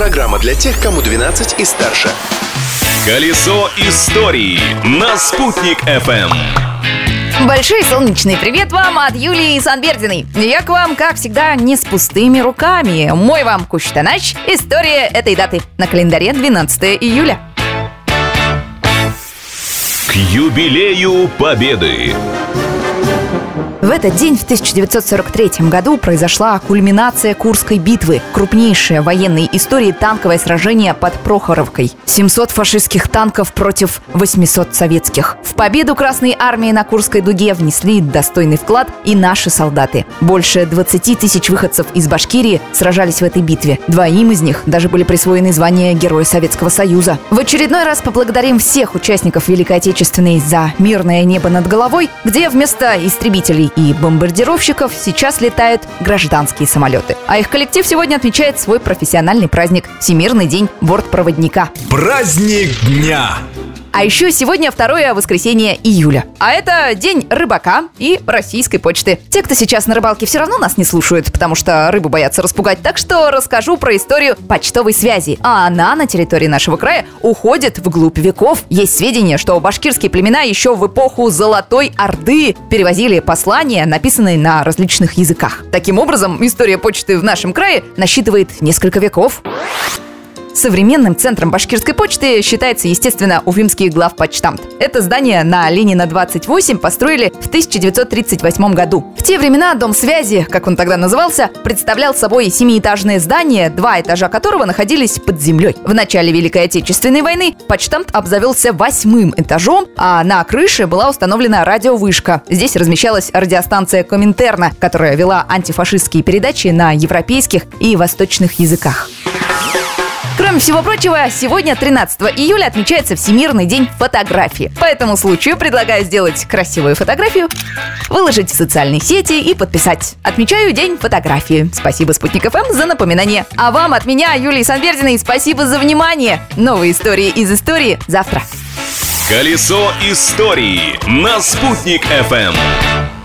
Программа для тех, кому 12 и старше. Колесо истории на Спутник ФМ. Большой солнечный привет вам от Юлии Санвердиной. Я к вам, как всегда, не с пустыми руками. Мой вам куштанач. История этой даты. На календаре 12 июля. К юбилею Победы. В этот день, в 1943 году, произошла кульминация Курской битвы, крупнейшее в военной истории танковое сражение под Прохоровкой. 700 фашистских танков против 800 советских. В победу Красной Армии на Курской дуге внесли достойный вклад и наши солдаты. Больше 20 тысяч выходцев из Башкирии сражались в этой битве. Двоим из них даже были присвоены звания Героя Советского Союза. В очередной раз поблагодарим всех участников Великой Отечественной за мирное небо над головой, где вместо истребителей и бомбардировщиков сейчас летают гражданские самолеты. А их коллектив сегодня отмечает свой профессиональный праздник – Всемирный день бортпроводника. Праздник дня! А еще сегодня второе воскресенье июля. А это день рыбака и российской почты. Те, кто сейчас на рыбалке, все равно нас не слушают, потому что рыбу боятся распугать. Так что расскажу про историю почтовой связи. А она на территории нашего края уходит вглубь веков. Есть сведения, что башкирские племена еще в эпоху Золотой Орды перевозили послания, написанные на различных языках. Таким образом, история почты в нашем крае насчитывает несколько веков. Современным центром башкирской почты считается, естественно, Уфимский главпочтамт. Это здание на Ленина 28 построили в 1938 году. В те времена дом связи, как он тогда назывался, представлял собой семиэтажное здание, два этажа которого находились под землей. В начале Великой Отечественной войны почтамт обзавелся 8-м этажом, а на крыше была установлена радиовышка. Здесь размещалась радиостанция Коминтерна, которая вела антифашистские передачи на европейских и восточных языках. Кроме всего прочего, сегодня, 13 июля, отмечается Всемирный день фотографии. По этому случаю предлагаю сделать красивую фотографию, выложить в социальные сети и подписать. Отмечаю день фотографии. Спасибо, Спутник ФМ, за напоминание. А вам от меня, Юлии Санвердиной, спасибо за внимание. Новые истории из истории завтра. Колесо истории на Спутник ФМ.